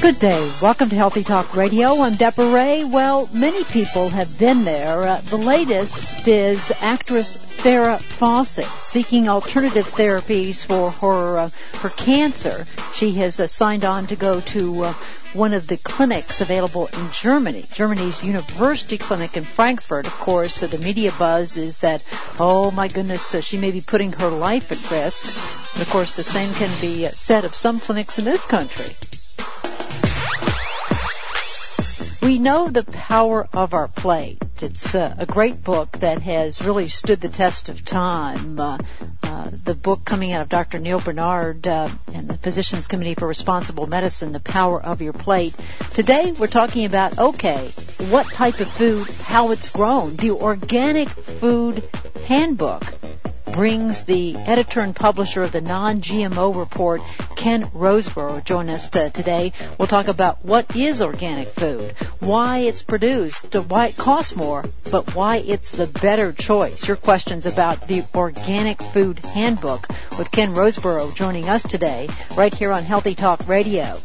Good day. Welcome to Healthy Talk Radio. I'm Deborah Ray. Well, many people have been there. The latest is actress Farrah Fawcett seeking alternative therapies for her cancer. She has signed on to go to one of the clinics available in Germany, Germany's University Clinic in Frankfurt. Of course, the media buzz is that, oh my goodness, she may be putting her life at risk. And of course, the same can be said of some clinics in this country. We know the power of our plate. It's a great book that has really stood the test of time. The book coming out of Dr. Neal Barnard and the Physicians Committee for Responsible Medicine, The Power of Your Plate. Today we're talking about, okay, what type of food, how it's grown. The Organic Food Handbook brings the editor and publisher of the Non-GMO Report, Ken Roseboro, join us today. We'll talk about what is organic food, why it's produced, why it costs more, but why it's the better choice. Your questions about the Organic Food Handbook with Ken Roseboro joining us today right here on Healthy Talk Radio.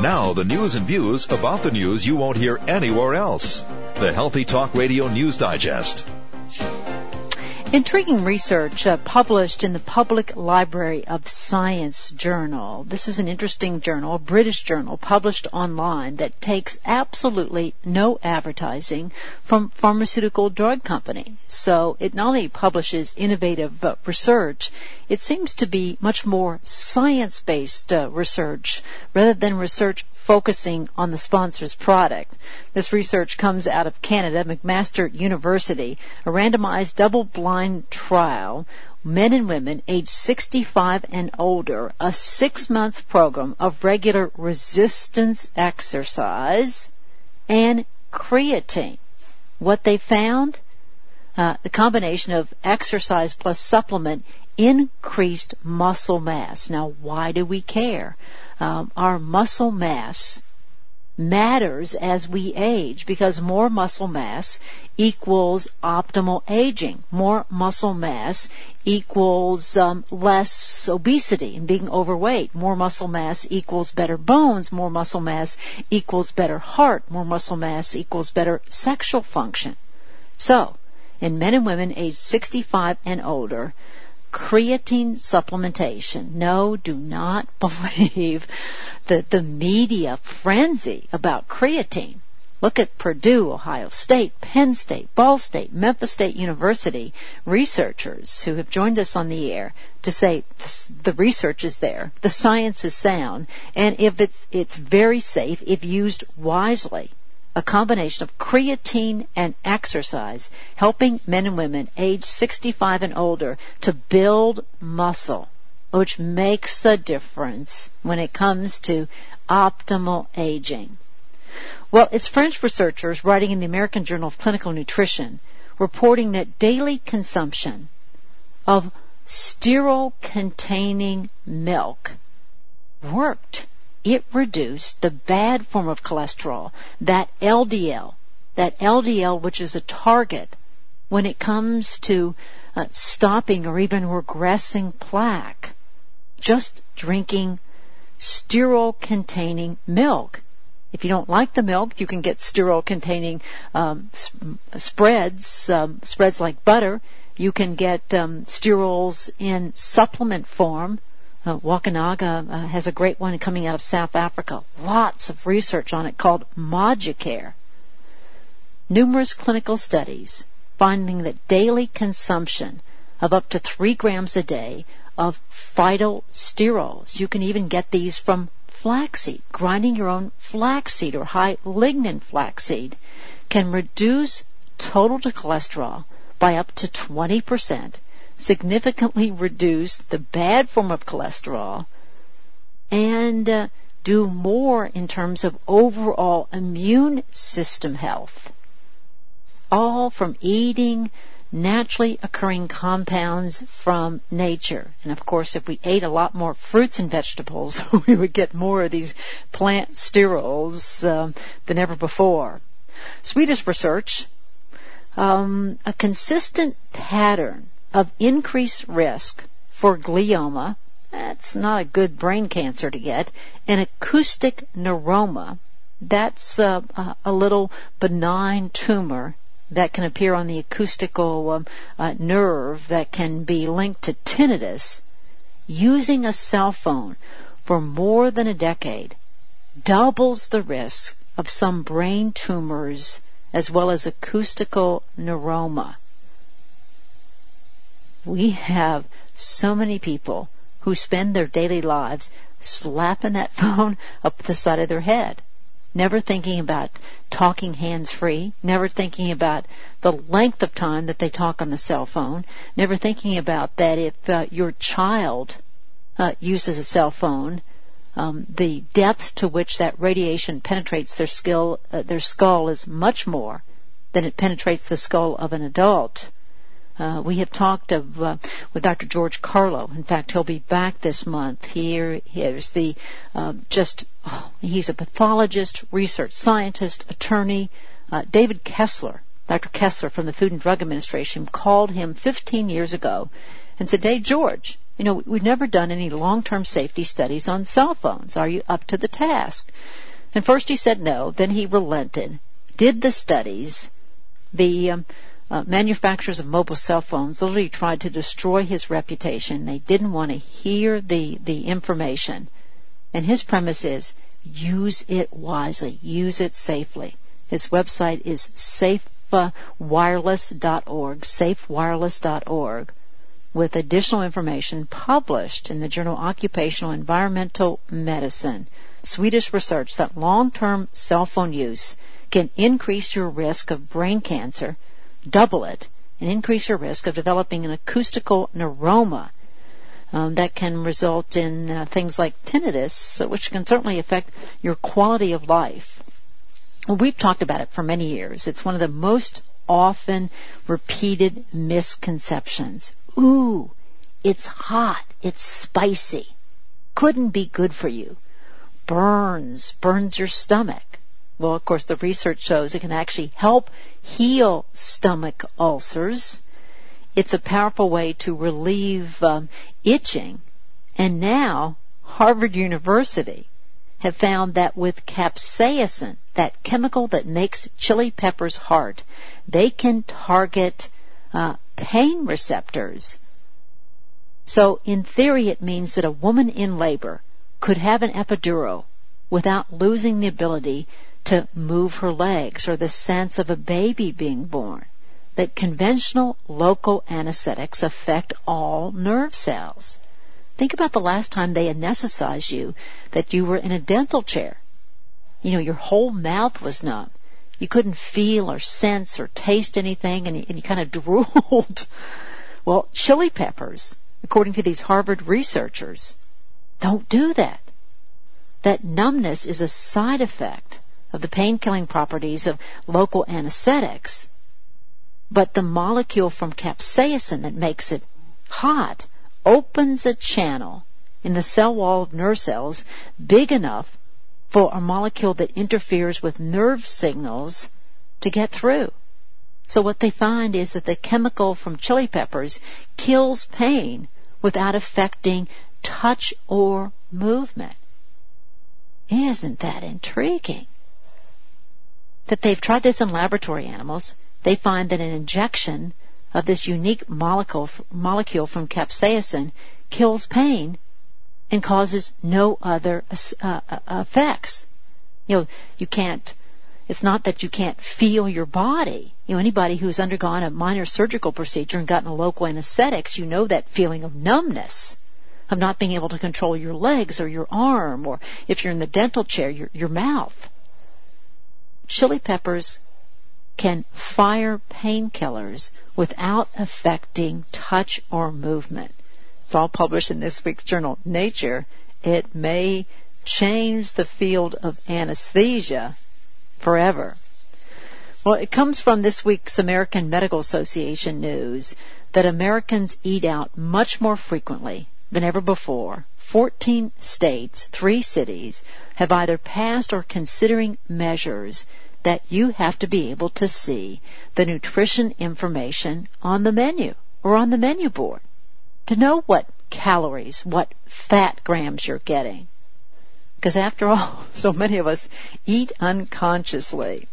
Now the news and views about the news you won't hear anywhere else. The Healthy Talk Radio News Digest. Intriguing research published in the Public Library of Science journal. This is an interesting journal, a British journal, published online that takes absolutely no advertising from pharmaceutical drug companies. So it not only publishes innovative research, it seems to be much more science-based research rather than research focusing on the sponsor's product. This research comes out of Canada, McMaster University, a randomized double-blind trial, men and women aged 65 and older, a 6-month program of regular resistance exercise and creatine. What they found? The combination of exercise plus supplement increased muscle mass. Now, why do we care? Our muscle mass matters as we age because more muscle mass equals optimal aging. More muscle mass equals less obesity and being overweight. More muscle mass equals better bones. More muscle mass equals better heart. More muscle mass equals better sexual function. So, in men and women aged 65 and older, creatine supplementation. No, do not believe the media frenzy about creatine. Look at Purdue, Ohio State, Penn State, Ball State, Memphis State University researchers who have joined us on the air to say the research is there, the science is sound, and if it's very safe if used wisely. A combination of creatine and exercise helping men and women age 65 and older to build muscle, which makes a difference when it comes to optimal aging. Well, it's French researchers writing in the American Journal of Clinical Nutrition reporting that daily consumption of sterol-containing milk worked. It reduced the bad form of cholesterol, that LDL which is a target when it comes to stopping or even regressing plaque. Just drinking sterol-containing milk. If you don't like the milk, you can get sterol-containing spreads like butter. You can get sterols in supplement form. Wakanaga has a great one coming out of South Africa. Lots of research on it called MagiCare. Numerous clinical studies finding that daily consumption of up to 3 grams a day of phytosterols, you can even get these from flaxseed, grinding your own flaxseed or high lignin flaxseed, can reduce total cholesterol by up to 20%. Significantly reduce the bad form of cholesterol and do more in terms of overall immune system health, all from eating naturally occurring compounds from nature. And of course, if we ate a lot more fruits and vegetables, we would get more of these plant sterols than ever before. Swedish research, a consistent pattern of increased risk for glioma, that's not a good brain cancer to get, and acoustic neuroma, that's a little benign tumor that can appear on the acoustical nerve that can be linked to tinnitus, using a cell phone for more than a decade doubles the risk of some brain tumors as well as acoustical neuroma. We have so many people who spend their daily lives slapping that phone up the side of their head, never thinking about talking hands-free, never thinking about the length of time that they talk on the cell phone, never thinking about that if your child uses a cell phone, the depth to which that radiation penetrates their skull is much more than it penetrates the skull of an adult. We have talked with Dr. George Carlo. In fact, he'll be back this month. Here's the he's a pathologist, research scientist, attorney. David Kessler, Dr. Kessler from the Food and Drug Administration, called him 15 years ago and said, "Hey, George, you know, we've never done any long-term safety studies on cell phones. Are you up to the task?" And first he said no, then he relented, did the studies. The manufacturers of mobile cell phones literally tried to destroy his reputation. They didn't want to hear the information. And his premise is, use it wisely, use it safely. His website is safewireless.org, safewireless.org, with additional information published in the journal Occupational Environmental Medicine. Swedish research that long-term cell phone use can increase your risk of brain cancer, double it, and increase your risk of developing an acoustical neuroma that can result in things like tinnitus, which can certainly affect your quality of life. Well, we've talked about it for many years. It's one of the most often repeated misconceptions. Ooh, it's hot, it's spicy, couldn't be good for you, burns your stomach. Well, of course, the research shows it can actually help heal stomach ulcers. It's a powerful way to relieve itching. And now, Harvard University have found that with capsaicin, that chemical that makes chili peppers hard, they can target pain receptors. So, in theory, it means that a woman in labor could have an epidural without losing the ability to move her legs or the sense of a baby being born, that conventional local anesthetics affect all nerve cells. Think about the last time they anesthetized you, that you were in a dental chair. You know, your whole mouth was numb. You couldn't feel or sense or taste anything, and you kind of drooled. Well, chili peppers, according to these Harvard researchers, don't do that. That numbness is a side effect of the pain-killing properties of local anesthetics. But the molecule from capsaicin that makes it hot opens a channel in the cell wall of nerve cells big enough for a molecule that interferes with nerve signals to get through. So what they find is that the chemical from chili peppers kills pain without affecting touch or movement. Isn't that intriguing? That they've tried this in laboratory animals. They find that an injection of this unique molecule from capsaicin kills pain and causes no other effects. You know, you can't, it's not that you can't feel your body. You know, anybody who's undergone a minor surgical procedure and gotten a local anesthetics, you know that feeling of numbness, of not being able to control your legs or your arm, or if you're in the dental chair, your mouth. Chili peppers can fire painkillers without affecting touch or movement. It's all published in this week's journal, Nature. It may changed the field of anesthesia forever. Well, it comes from this week's American Medical Association news that Americans eat out much more frequently than ever before. 14 states, 3 cities, have either passed or considering measures that you have to be able to see the nutrition information on the menu or on the menu board to know what calories, what fat grams you're getting. Because after all, so many of us eat unconsciously.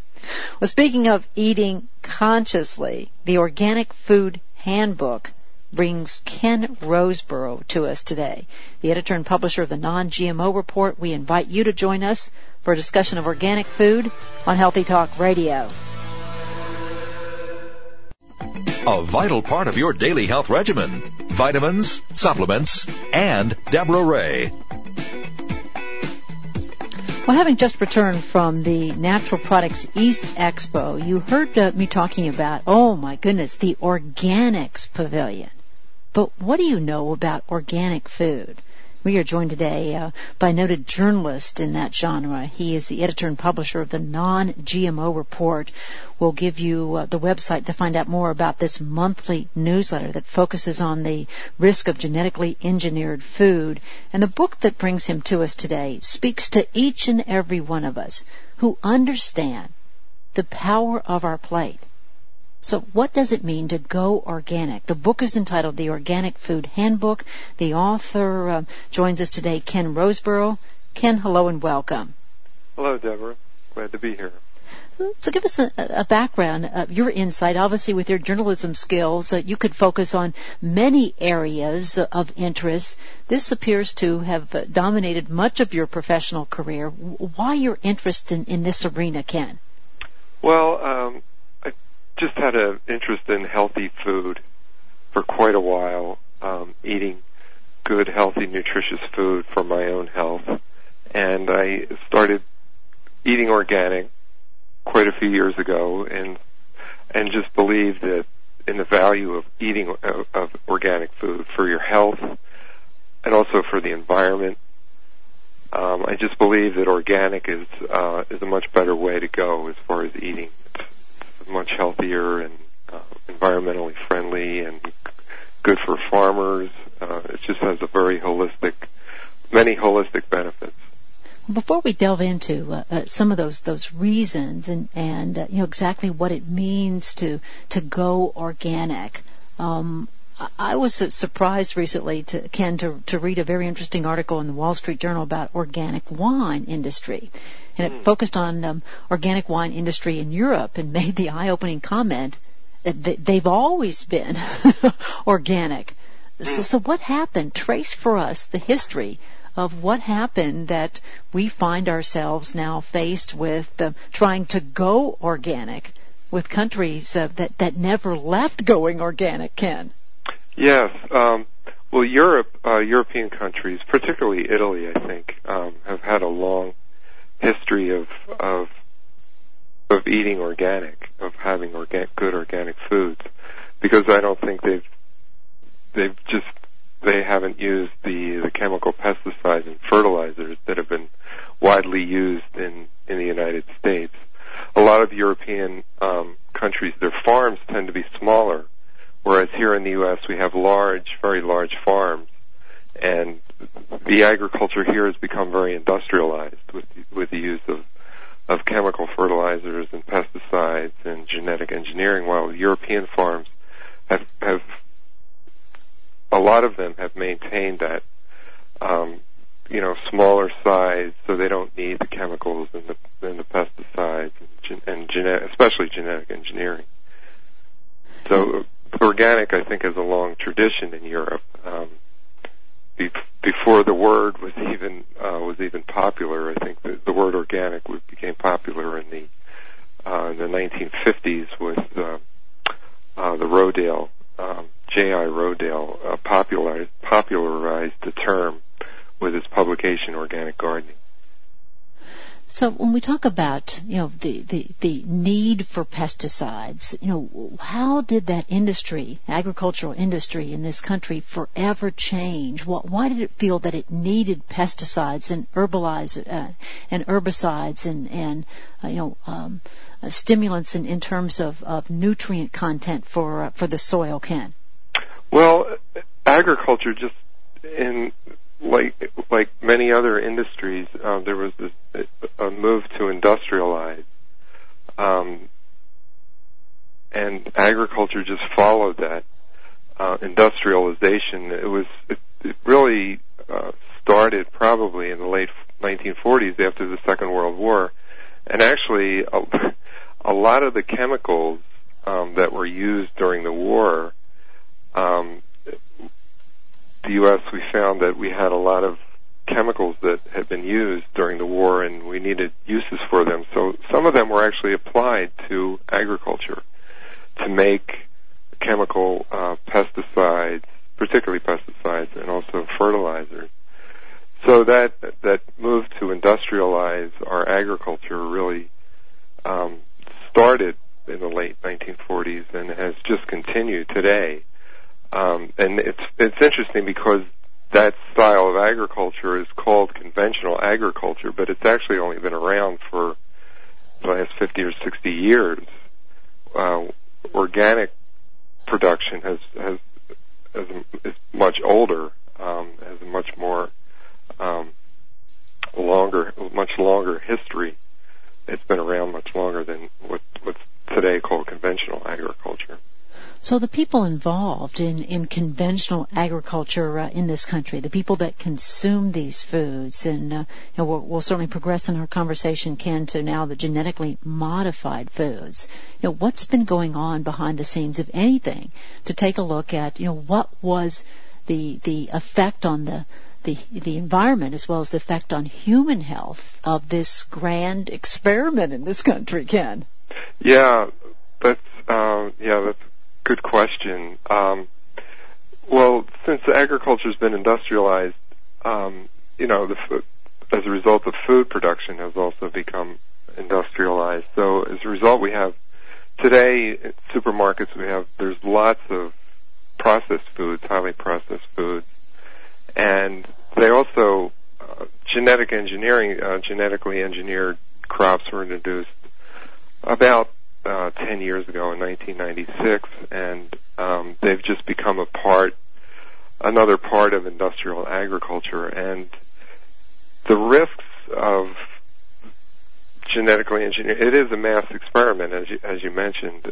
Well, speaking of eating consciously, the Organic Food Handbook brings Ken Roseboro to us today, the editor and publisher of the Non-GMO Report. We invite you to join us for a discussion of organic food on Healthy Talk Radio. A vital part of your daily health regimen, vitamins, supplements, and Deborah Ray. Well, having just returned from the Natural Products East Expo, you heard me talking about, oh my goodness, the Organics Pavilion. But what do you know about organic food? We are joined today by noted journalist in that genre. He is the editor and publisher of the Non-GMO Report. We'll give you the website to find out more about this monthly newsletter that focuses on the risk of genetically engineered food. And the book that brings him to us today speaks to each and every one of us who understand the power of our plate. So what does it mean to go organic? The book is entitled The Organic Food Handbook. The author joins us today, Ken Roseboro. Ken, hello and welcome. Hello, Deborah. Glad to be here. So give us a background of your insight. Obviously, with your journalism skills, you could focus on many areas of interest. This appears to have dominated much of your professional career. Why your interest in this arena, Ken? Well, just had an interest in healthy food for quite a while, eating good, healthy, nutritious food for my own health. And I started eating organic quite a few years ago and just believed that in the value of eating of organic food for your health and also for the environment. I just believe that organic is a much better way to go as far as eating. Much healthier and environmentally friendly and good for farmers. It just has a very holistic, many holistic benefits. Before we delve into some of those reasons and you know exactly what it means to go organic, I was surprised recently, Ken, to read a very interesting article in the Wall Street Journal about organic wine industry. And it focused on organic wine industry in Europe and made the eye-opening comment that they've always been organic. So what happened? Trace for us the history of what happened that we find ourselves now faced with trying to go organic with countries that never left going organic, Ken. Yes. Well, European countries, particularly Italy, I think, have had a long history of eating organic, of having good organic foods, because I don't think they haven't used the chemical pesticides and fertilizers that have been widely used in the United States. A lot of European countries, their farms tend to be smaller, whereas here in the U.S. we have large, very large farms. And the agriculture here has become very industrialized with the use of chemical fertilizers and pesticides and genetic engineering, while European farms have a lot of them have maintained that smaller size, so they don't need the chemicals and the pesticides especially genetic engineering. So organic, I think, has a long tradition in Europe. Before the word was even popular, I think the word organic became popular in the 1950s with the Rodale, J.I. Rodale popularized the term with his publication Organic Gardening. So when we talk about, you know, the need for pesticides, you know, how did that industry, agricultural industry in this country, forever change? Why did it feel that it needed pesticides and herbicides and stimulants in terms of nutrient content for the soil, Ken? Well, agriculture just like many other industries, there was a move to industrialize, and agriculture just followed that industrialization. It really started probably in the late 1940s after the Second World War, and actually a lot of the chemicals that were used during the war. The U.S., we found that we had a lot of chemicals that had been used during the war, and we needed uses for them. So some of them were actually applied to agriculture to make chemical pesticides, particularly pesticides, and also fertilizers. So that move to industrialize our agriculture really started in the late 1940s and has just continued today. And it's interesting because that style of agriculture is called conventional agriculture, but it's actually only been around for the last 50 or 60 years. Organic production is much older, has a much more much longer history. It's been around much longer than what's today called conventional agriculture. So the people involved in conventional agriculture in this country, the people that consume these foods, and we'll certainly progress in our conversation, Ken, to now the genetically modified foods. You know, what's been going on behind the scenes, if anything, to take a look at, you know, what was the effect on the environment as well as the effect on human health of this grand experiment in this country, Ken? That's good question. Well, since agriculture has been industrialized, as a result of food production has also become industrialized. So as a result, we have today at supermarkets, there's lots of processed foods, highly processed foods, and they also genetically engineered crops were introduced about 10 years ago in 1996, and they've just become another part of industrial agriculture. And the risks of genetically engineered, it is a mass experiment, as you mentioned.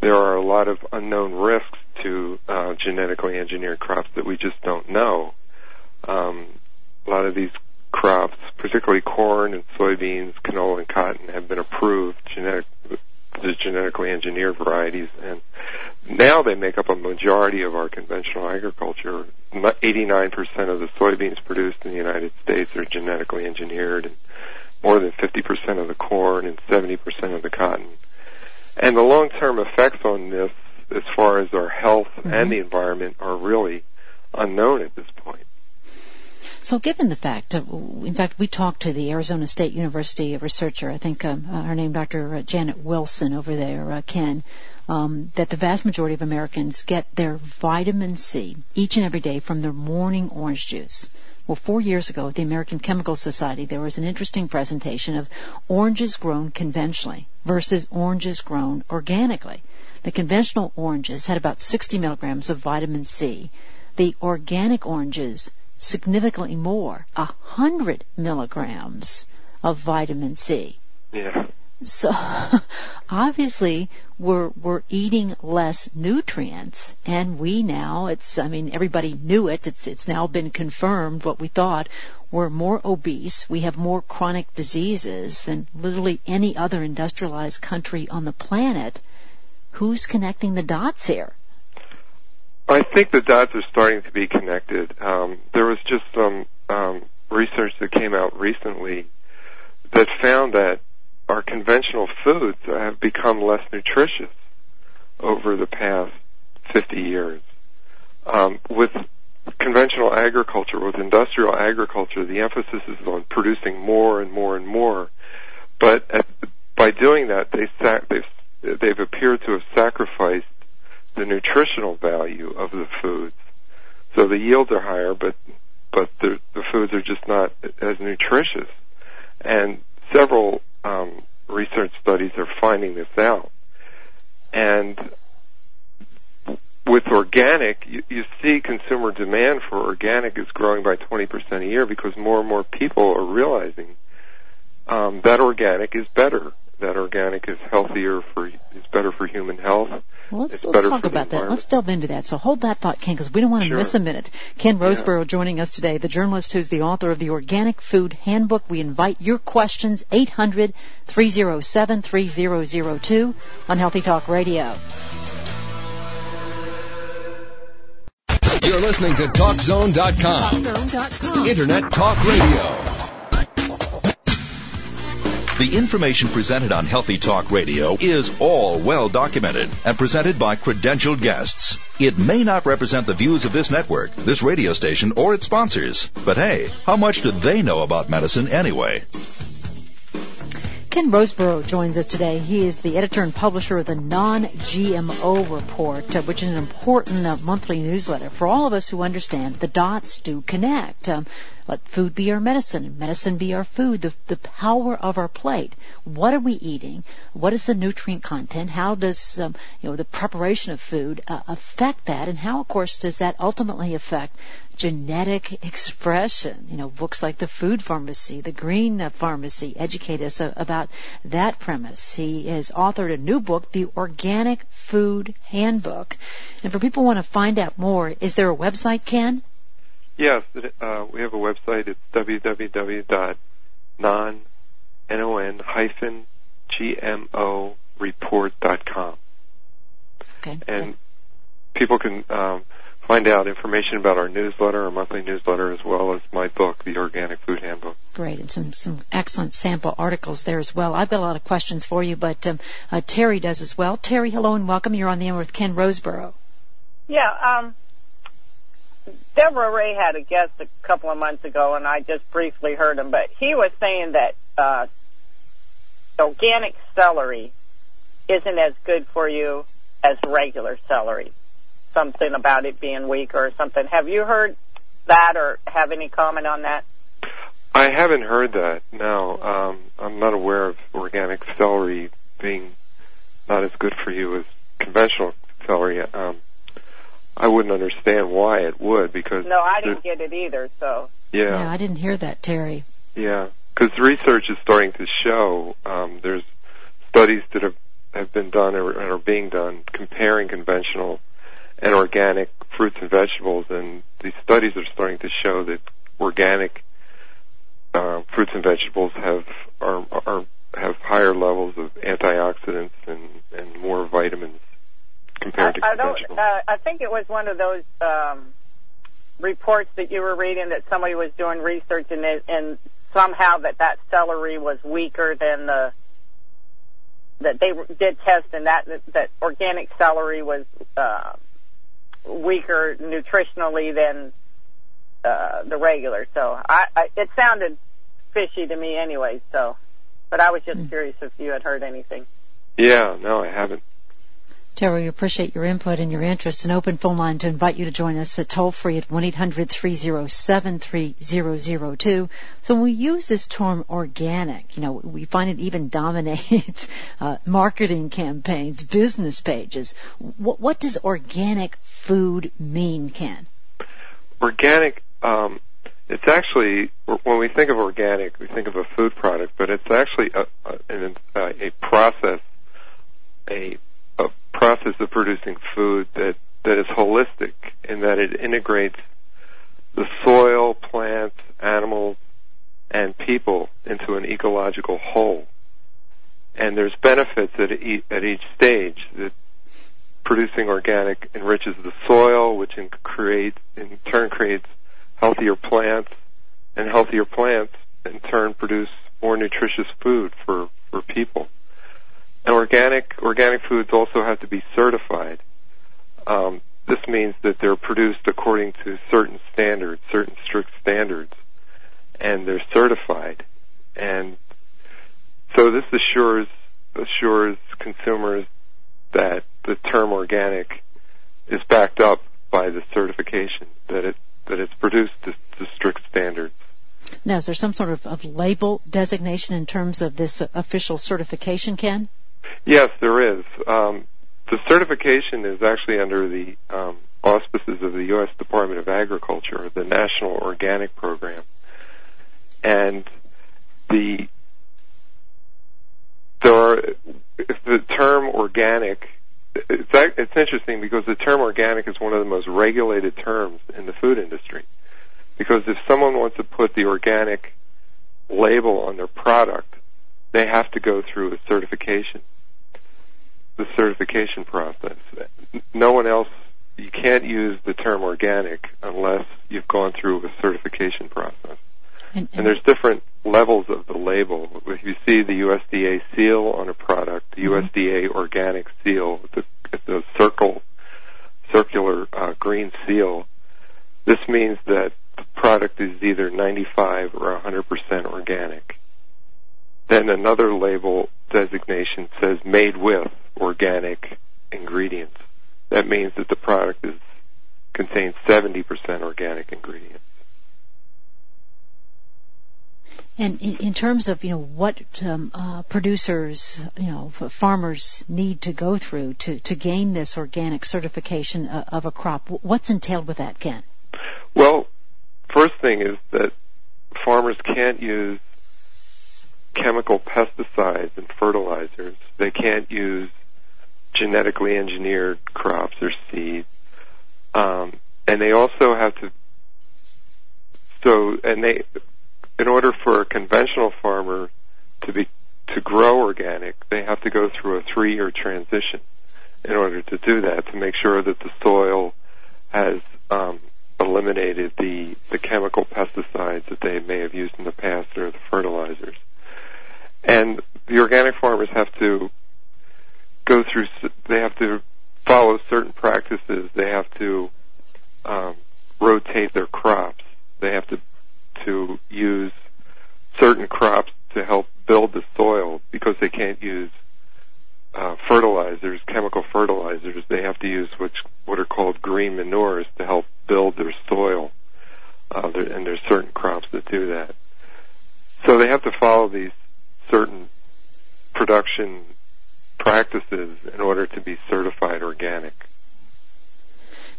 There are a lot of unknown risks to genetically engineered crops that we just don't know. A lot of these crops, particularly corn and soybeans, canola and cotton, have been approved, the genetically engineered varieties, and now they make up a majority of our conventional agriculture. 89% of the soybeans produced in the United States are genetically engineered, and more than 50% of the corn and 70% of the cotton. And the long-term effects on this, as far as our health and the environment, are really unknown at this point. So given the fact, in fact, we talked to the Arizona State University researcher, I think her name Dr. Janet Wilson over there, Ken, that the vast majority of Americans get their vitamin C each and every day from their morning orange juice. Well, 4 years ago at the American Chemical Society, there was an interesting presentation of oranges grown conventionally versus oranges grown organically. The conventional oranges had about 60 milligrams of vitamin C. The organic oranges significantly more, 100 milligrams of vitamin C. Yeah. So obviously we're eating less nutrients, and we now, everybody knew it, it's now been confirmed what we thought, we're more obese, we have more chronic diseases than literally any other industrialized country on the planet. Who's connecting the dots here? I think the dots are starting to be connected. There was just some research that came out recently that found that our conventional foods have become less nutritious over the past 50 years, with conventional agriculture with industrial agriculture, the emphasis is on producing more and more and more. But by doing that, they've appeared to have sacrificed the nutritional value of the foods. So the yields are higher, but the foods are just not as nutritious. And several research studies are finding this out. And with organic, you see consumer demand for organic is growing by 20% a year because more and more people are realizing that organic is better. That organic is healthier is better for human health. Well, let's talk about that. Let's delve into that. So hold that thought, Ken, because we don't want to miss a minute. Ken Roseboro joining us today, the journalist who's the author of the Organic Food Handbook. We invite your questions, 800-307-3002 on Healthy Talk Radio. You're listening to TalkZone.com. TalkZone.com. Internet Talk Radio. The information presented on Healthy Talk Radio is all well documented and presented by credentialed guests. It may not represent the views of this network, this radio station, or its sponsors. But hey, how much do they know about medicine anyway? Ken Roseboro joins us today. He is the editor and publisher of the Non-GMO Report, which is an important monthly newsletter for all of us who understand the dots do connect. Let food be our medicine, medicine be our food, the power of our plate. What are we eating? What is the nutrient content? How does the preparation of food affect that? And how, of course, does that ultimately affect genetic expression? Books like The Food Pharmacy, The Green Pharmacy educate us about that premise. He has authored a new book, The Organic Food Handbook. And for people who want to find out more, is there a website, Ken? Yes, we have a website. It's www.non-gmoreport.com. Okay. And people can find out information about our newsletter, our monthly newsletter, as well as my book, The Organic Food Handbook. Great, and some excellent sample articles there as well. I've got a lot of questions for you, but Terry does as well. Terry, hello and welcome. You're on the air with Ken Roseboro. Yeah, Deborah Ray had a guest a couple of months ago, and I just briefly heard him, but he was saying that organic celery isn't as good for you as regular celery, something about it being weaker or something. Have you heard that or have any comment on that? I haven't heard that, no. I'm not aware of organic celery being not as good for you as conventional celery. I wouldn't understand why it would because... No, I didn't get it either, so... Yeah. Yeah, I didn't hear that, Terry. Yeah, because research is starting to show there's studies that have been done or are being done comparing conventional and organic fruits and vegetables, and these studies are starting to show that organic fruits and vegetables have higher levels of antioxidants and more vitamins. I think it was one of those reports that you were reading that somebody was doing research and somehow that celery was weaker than that they did test and that organic celery was weaker nutritionally than the regular. So it sounded fishy to me anyway. So, but I was just curious if you had heard anything. Yeah, no, I haven't. Terry, we appreciate your input and your interest. An open phone line to invite you to join us at toll-free at 1-800-307-3002. So when we use this term organic, we find it even dominates marketing campaigns, business pages. What does organic food mean, Ken? Organic, it's actually, when we think of organic, we think of a food product, but it's actually a process of producing food that is holistic in that it integrates the soil, plants, animals, and people into an ecological whole. And there's benefits at each stage. That producing organic enriches the soil, which in turn creates healthier plants, and healthier plants in turn produce more nutritious food for people. And organic foods also have to be certified. This means that they're produced according to certain standards, certain strict standards, and they're certified. And so this assures consumers that the term organic is backed up by the certification, that it's produced to strict standards. Now, is there some sort of label designation in terms of this official certification, Ken? Yes, there is. The certification is actually under the auspices of the U.S. Department of Agriculture, the National Organic Program. And the term organic, it's interesting because the term organic is one of the most regulated terms in the food industry. Because if someone wants to put the organic label on their product, they have to go through a certification, the certification process. No one else, you can't use the term organic unless you've gone through a certification process. And there's different levels of the label. If you see the USDA seal on a product, the USDA organic seal, the circular green seal, this means that the product is either 95 or 100% organic. Then another label designation says made with organic ingredients. That means that the product contains 70% organic ingredients. And in terms of, what producers, farmers need to go through to gain this organic certification of a crop, what's entailed with that, Ken? Well, first thing is that farmers can't use chemical pesticides and fertilizers. They can't use genetically engineered crops or seeds. And they also have to, in order for a conventional farmer to grow organic, they have to go through a 3-year transition in order to do that, to make sure that the soil has eliminated the chemical pesticides that they may have used in the past or the fertilizers. And the organic farmers have to they have to follow certain practices. They have to rotate their crops. They have to use certain crops to help build the soil because they can't use fertilizers, chemical fertilizers. They have to use what are called green manures to help build their soil, and there's certain crops that do that. So they have to follow these certain production practices in order to be certified organic.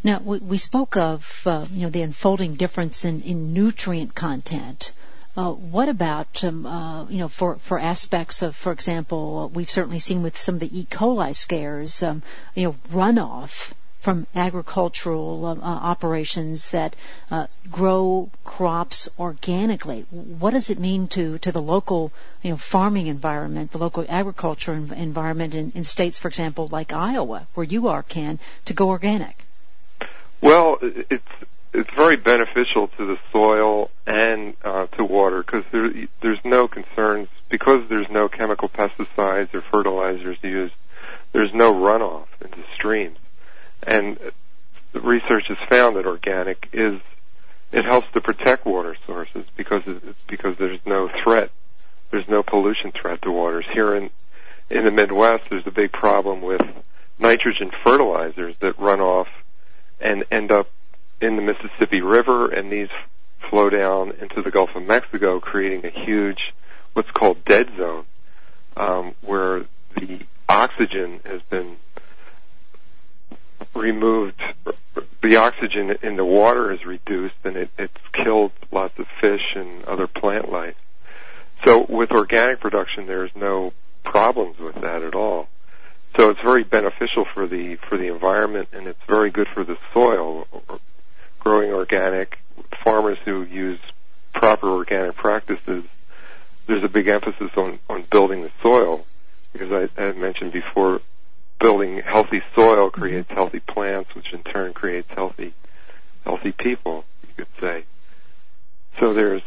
Now, we spoke of the unfolding difference in nutrient content. What about for aspects of, for example, we've certainly seen with some of the E. coli scares, runoff from agricultural operations that grow crops organically. What does it mean to the local farming environment, the local agriculture environment in states, for example, like Iowa, where you are, Ken, to go organic? Well, it's very beneficial to the soil and to water because there's no concerns because there's no chemical pesticides or fertilizers used. There's no runoff into streams, and the research has found that organic it helps to protect water sources because there's no threat, there's no pollution threat to waters. Here in the Midwest, there's a big problem with nitrogen fertilizers that run off and end up in the Mississippi River, and these flow down into the Gulf of Mexico, creating a huge, what's called dead zone, where the oxygen has been removed. The oxygen in the water is reduced, and it's killed lots of fish and other plant life. So with organic production, there's no problems with that at all. So it's very beneficial for the environment, and it's very good for the soil. Growing organic, farmers who use proper organic practices, there's a big emphasis on building the soil, because I mentioned before, building healthy soil creates healthy plants, which in turn creates healthy people, you could say. So there's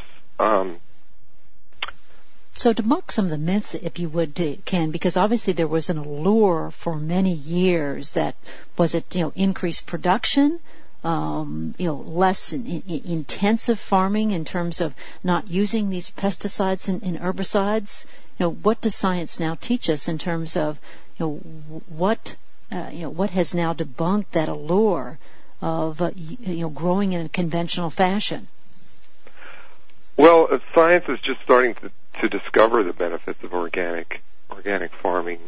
So debunk some of the myths, if you would, Ken, because obviously there was an allure for many years that was it, increased production, less intensive farming in terms of not using these pesticides and herbicides. What does science now teach us in terms of what has now debunked that allure of growing in a conventional fashion? Well, science is just starting to discover the benefits of organic farming.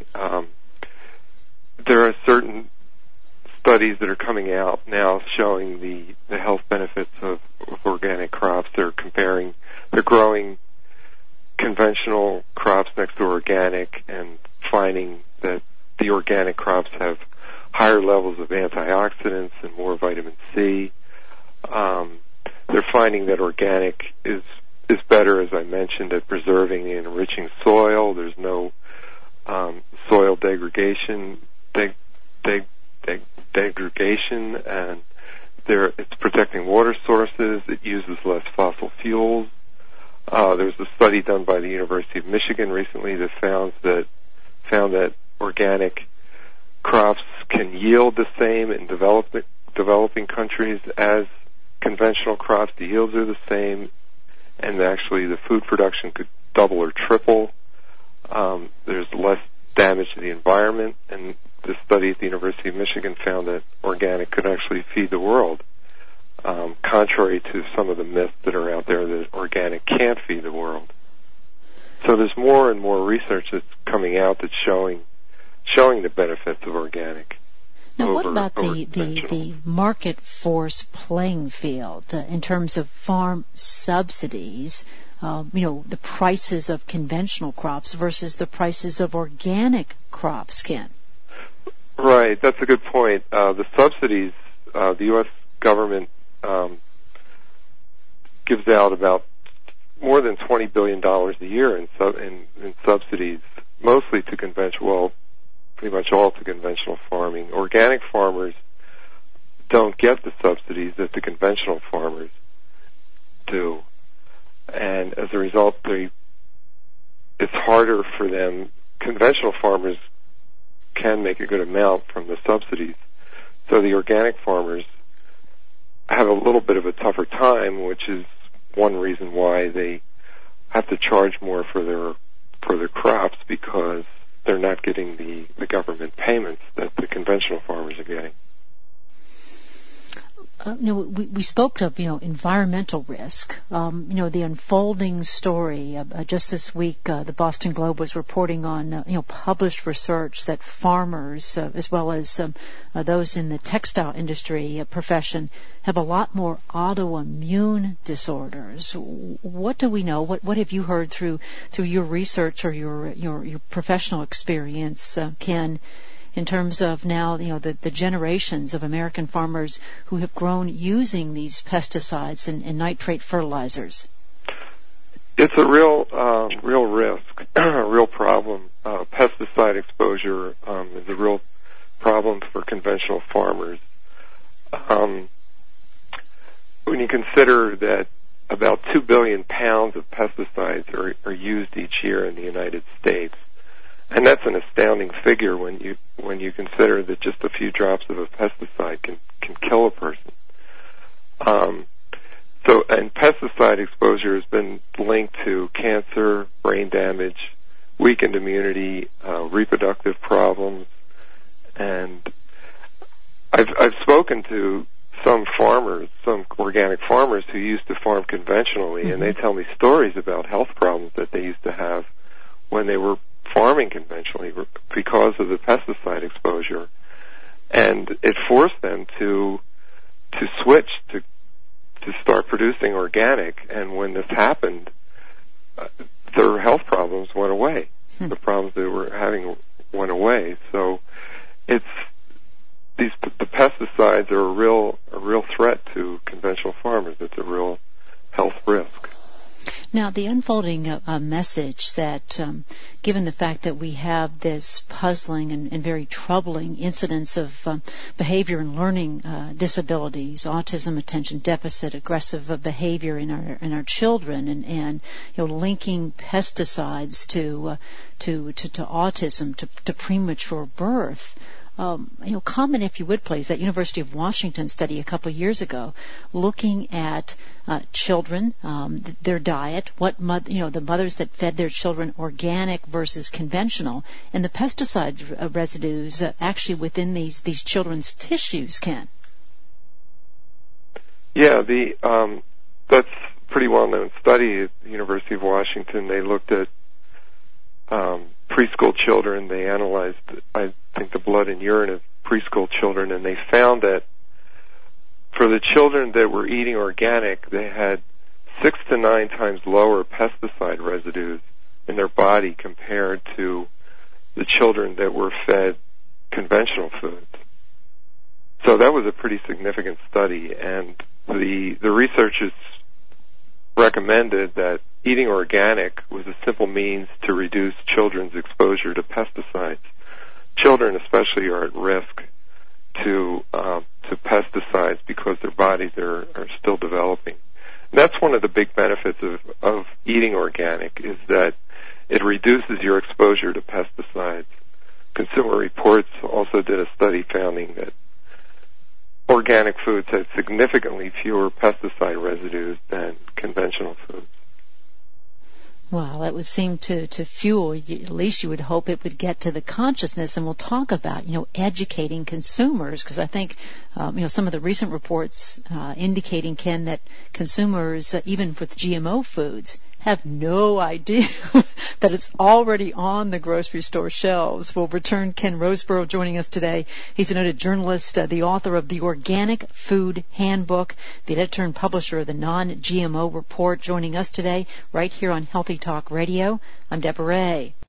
There are certain studies that are coming out now showing the health benefits of organic crops. They're growing conventional crops next to organic and finding that the organic crops have higher levels of antioxidants and more vitamin C. They're finding that organic is better, as I mentioned, at preserving and enriching soil. There's no soil degradation, degradation, and it's protecting water sources. It uses less fossil fuels. There's a study done by the University of Michigan recently that found that organic crops can yield the same in developing countries as conventional crops. The yields are the same, and actually the food production could double or triple. There's less damage to the environment, and the study at the University of Michigan found that organic could actually feed the world, contrary to some of the myths that are out there that organic can't feed the world. So there's more and more research that's coming out that's showing the benefits of organic. Now, what about the market force playing field in terms of farm subsidies, the prices of conventional crops versus the prices of organic crops, Ken? Right, that's a good point. The subsidies, the U.S. government gives out about more than $20 billion a year in subsidies, mostly to pretty much all to conventional farming. Organic farmers don't get the subsidies that the conventional farmers do, and as a result, it's harder for them. Conventional farmers can make a good amount from the subsidies, so the organic farmers have a little bit of a tougher time, which is one reason why they have to charge more for their crops, because they're not getting the government payments that the conventional farmers are getting. We spoke of, environmental risk. The unfolding story. Just this week, the Boston Globe was reporting on, published research that farmers, as well as those in the textile industry profession, have a lot more autoimmune disorders. What do we know? What have you heard through your research or your professional experience, Ken? In terms of now, the generations of American farmers who have grown using these pesticides and nitrate fertilizers. It's a real risk, a real problem. Pesticide exposure is a real problem for conventional farmers. When you consider that about 2 billion pounds of pesticides are used each year in the United States, and that's an astounding figure when you consider that just a few drops of a pesticide can kill a person. And pesticide exposure has been linked to cancer, brain damage, weakened immunity, reproductive problems, and I've spoken to some organic farmers who used to farm conventionally, mm-hmm. and they tell me stories about health problems that they used to have when they were farming conventionally because of the pesticide exposure, and it forced them to switch to start producing organic. And when this happened, their health problems went away. The problems they were having went away. So the pesticides are a real threat to conventional farmers. It's a real health risk. Now, the unfolding message that, given the fact that we have this puzzling and very troubling incidence of behavior and learning disabilities, autism, attention deficit, aggressive behavior in our children, and you know, linking pesticides to autism, to premature birth. You know, comment, if you would please, that University of Washington study a couple of years ago, looking at children, their diet, the mothers that fed their children organic versus conventional, and the pesticide residues actually within these children's tissues. Ken. Yeah, that's a pretty well-known study at the University of Washington. They looked at preschool children. They analyzed, I think, the blood and urine of preschool children, and they found that for the children that were eating organic, they had 6 to 9 times lower pesticide residues in their body compared to the children that were fed conventional foods. So that was a pretty significant study, and the researchers recommended that eating organic was a simple means to reduce children's exposure to pesticides. Children especially are at risk to pesticides because their bodies are still developing. And that's one of the big benefits of eating organic, is that it reduces your exposure to pesticides. Consumer Reports also did a study finding that organic foods have significantly fewer pesticide residues than conventional foods. Well, that would seem to fuel, at least you would hope it would get to the consciousness, and we'll talk about, you know, educating consumers, because I think, you know, some of the recent reports indicating, Ken, that consumers, even with GMO foods, have no idea that it's already on the grocery store shelves. We'll return Ken Roseboro joining us today. He's a noted journalist, the author of The Organic Food Handbook, the editor and publisher of the Non-GMO Report, joining us today right here on Healthy Talk Radio. I'm Deborah Ray.